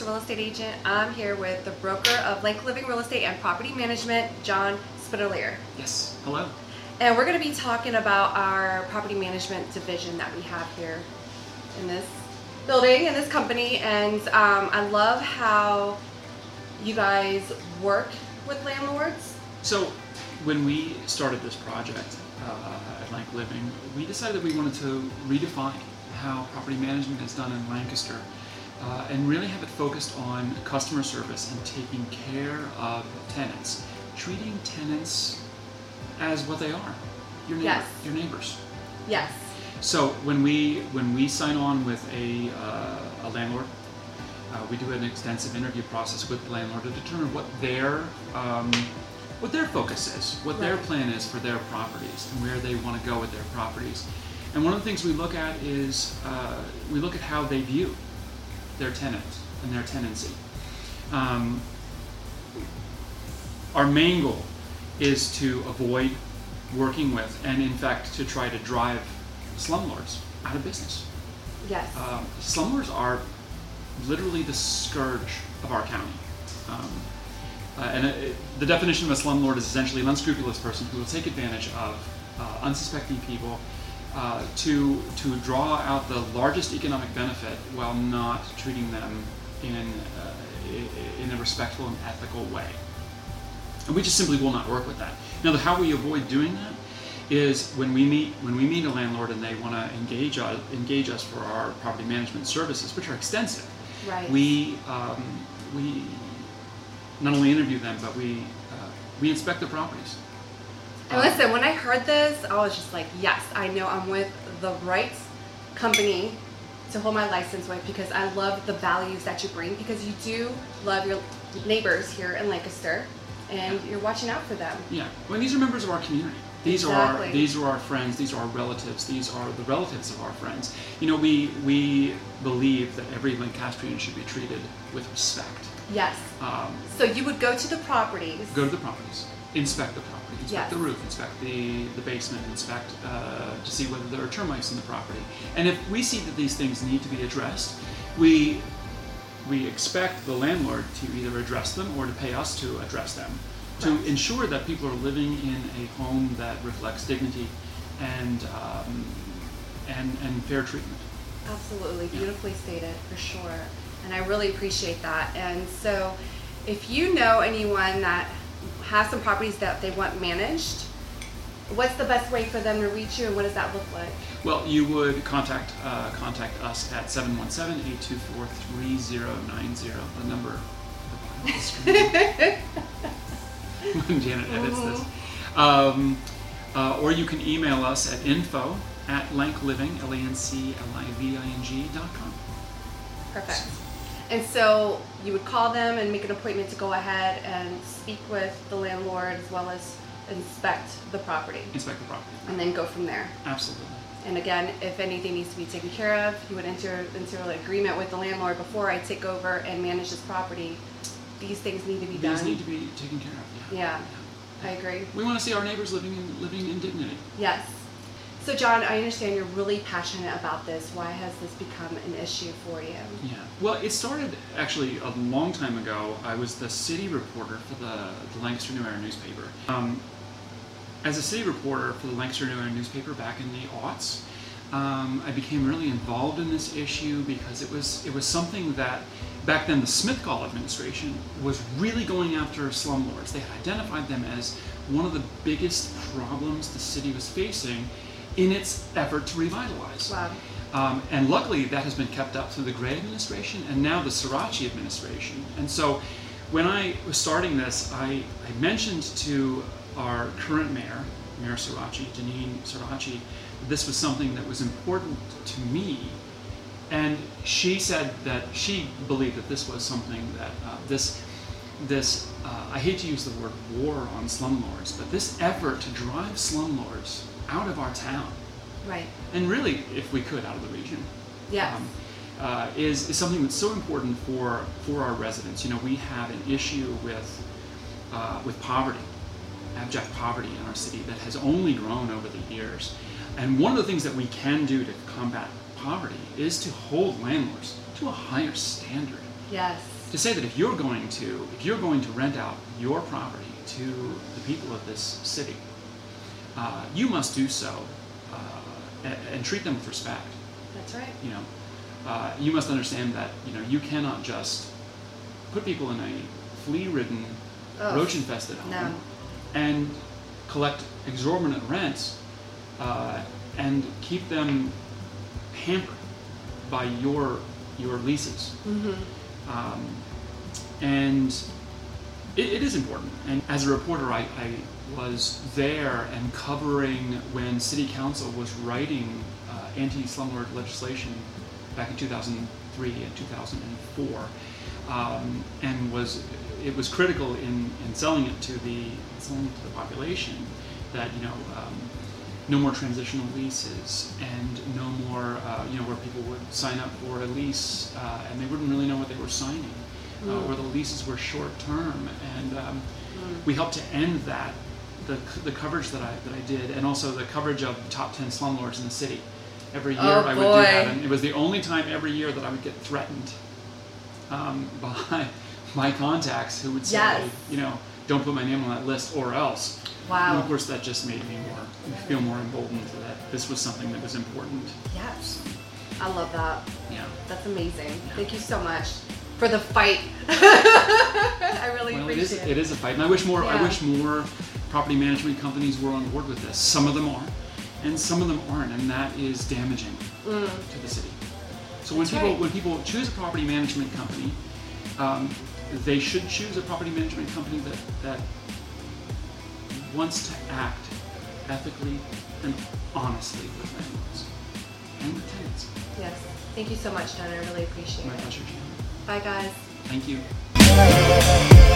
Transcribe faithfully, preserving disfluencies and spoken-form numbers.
Lancaster real estate agent. I'm here with the broker of Lank Living Real Estate and Property Management, John Spitalier. Yes, hello. And we're going to be talking about our property management division that we have here in this building, in this company. And um, I love how you guys work with landlords. So when we started this project uh, at Lank Living, we decided that we wanted to redefine how property management is done in Lancaster uh, and really have it focused on customer service and taking care of tenants, treating tenants as what they are, your neighbor, yes. your neighbors. Yes. So when we when we sign on with a, uh, a landlord, uh, we do an extensive interview process with the landlord to determine what their um, what their focus is, what right. their plan is for their properties, and where they want to go with their properties. And one of the things we look at is uh, we look at how they view their tenant and their tenancy. Um, our main goal is to avoid working with, and in fact to try to drive, slumlords out of business. Yes. Um, slumlords are literally the scourge of our county. Um, uh, and it, the definition of a slumlord is essentially an unscrupulous person who will take advantage of uh, unsuspecting people Uh, to to draw out the largest economic benefit while not treating them in uh, in a respectful and ethical way. And we just simply will not work with that. Now, the, how we avoid doing that is when we meet when we meet a landlord and they want to engage us engage us for our property management services, which are extensive. Right. We um, we not only interview them, but we uh, we inspect the properties. And listen, when I heard this, I was just like, yes, I know I'm with the right company to hold my license with, because I love the values that you bring, because you do love your neighbors here in Lancaster, and you're watching out for them. Yeah, well, these are members of our community. These exactly. are our, these are our friends. These are our relatives. These are the relatives of our friends. You know, we we believe that every Lancastrian should be treated with respect. Yes. Um, so you would go to the properties. Go to the properties. Inspect the property, inspect yes. the roof, inspect the, the basement, inspect uh, to see whether there are termites in the property. And if we see that these things need to be addressed, we we expect the landlord to either address them or to pay us to address them right. to ensure that people are living in a home that reflects dignity and um, and, and fair treatment. Absolutely, yeah. Beautifully stated, for sure. And I really appreciate that. And so if you know anyone that have some properties that they want managed, what's the best way for them to reach you, and what does that look like? Well, you would contact uh, contact us at seven one seven, eight two four, three zero nine zero, the number at the bottom of the screen. When Janet edits mm-hmm. this. Um, uh, or you can email us at info at lankliving, L A N C L I V I N G dot com. Perfect. And so you would call them and make an appointment to go ahead and speak with the landlord as well as inspect the property. Inspect the property. And then go from there. Absolutely. And again, if anything needs to be taken care of, you would enter into an agreement with the landlord before I take over and manage this property. These things need to be These done. These need to be taken care of. Yeah. Yeah, yeah. I agree. We want to see our neighbors living in, living in dignity. Yes. So John, I understand you're really passionate about this. Why has this become an issue for you? Yeah. Well, it started actually a long time ago. I was the city reporter for the, the Lancaster New Era newspaper. Um, as a city reporter for the Lancaster New Era newspaper back in the aughts, um, I became really involved in this issue because it was it was something that back then the Smithgall administration was really going after slumlords. They had identified them as one of the biggest problems the city was facing in its effort to revitalize. Wow. Um, and luckily that has been kept up through the Gray administration and now the Sirachi administration. And so when I was starting this, I, I mentioned to our current mayor, Mayor Sirachi, Janene Sorace, this was something that was important to me. And she said that she believed that this was something that uh, this, this uh, I hate to use the word war on slumlords, but this effort to drive slumlords out of our town, right, and really, if we could, out of the region, yes. um, uh, is, is something that's so important for for our residents. You know, we have an issue with uh, with poverty, abject poverty in our city that has only grown over the years. And one of the things that we can do to combat poverty is to hold landlords to a higher standard. Yes. To say that if you're going to, if you're going to rent out your property to the people of this city, uh, you must do so uh, and, and treat them with respect. That's right. You know, uh, you must understand that you know you cannot just put people in a flea-ridden, roach-infested home no. and collect exorbitant rents uh, and keep them hampered by your your leases. Mm-hmm. Um, and it, it is important. And as a reporter, I, I was there and covering when City Council was writing uh, anti-slumlord legislation back in two thousand three and two thousand four, um, and was it was critical in, in selling it to the selling it to the population that you know um, no more transitional leases and no more uh, you know where people would sign up for a lease uh, and they wouldn't really know what they were signing, uh, mm. or the leases were short term, and um, mm. we helped to end that the the coverage that I that I did, and also the coverage of the top ten slumlords in the city. Every year oh, I would boy. do that, and it was the only time every year that I would get threatened um, by my contacts who would say, yes. you know, don't put my name on that list or else. Wow. And of course, that just made me more feel more emboldened that this was something that was important. Yes. I love that. Yeah. That's amazing. Yeah. Thank you so much for the fight. I really well, appreciate it. Is, it is a fight, and I wish more. Yeah. I wish more property management companies were on board with this. Some of them are, and some of them aren't, and that is damaging mm. to the city. So when That's people right. when people choose a property management company, um, they should choose a property management company that, that wants to act ethically and honestly with landlords and with tenants. Yes. Thank you so much, John. I really appreciate My it. My pleasure, John. Bye, guys. Thank you.